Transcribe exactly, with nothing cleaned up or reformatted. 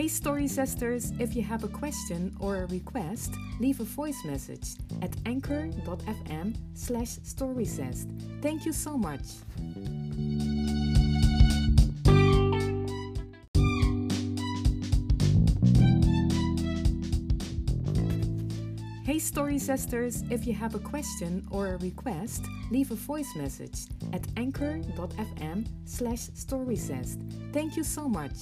Hey Story Zesters, if you have a question or a request, leave a voice message at anchor.fm slash storyzest. Thank you so much. Hey Story Zesters, if you have a question or a request, leave a voice message at anchor.fm slash storyzest. Thank you so much.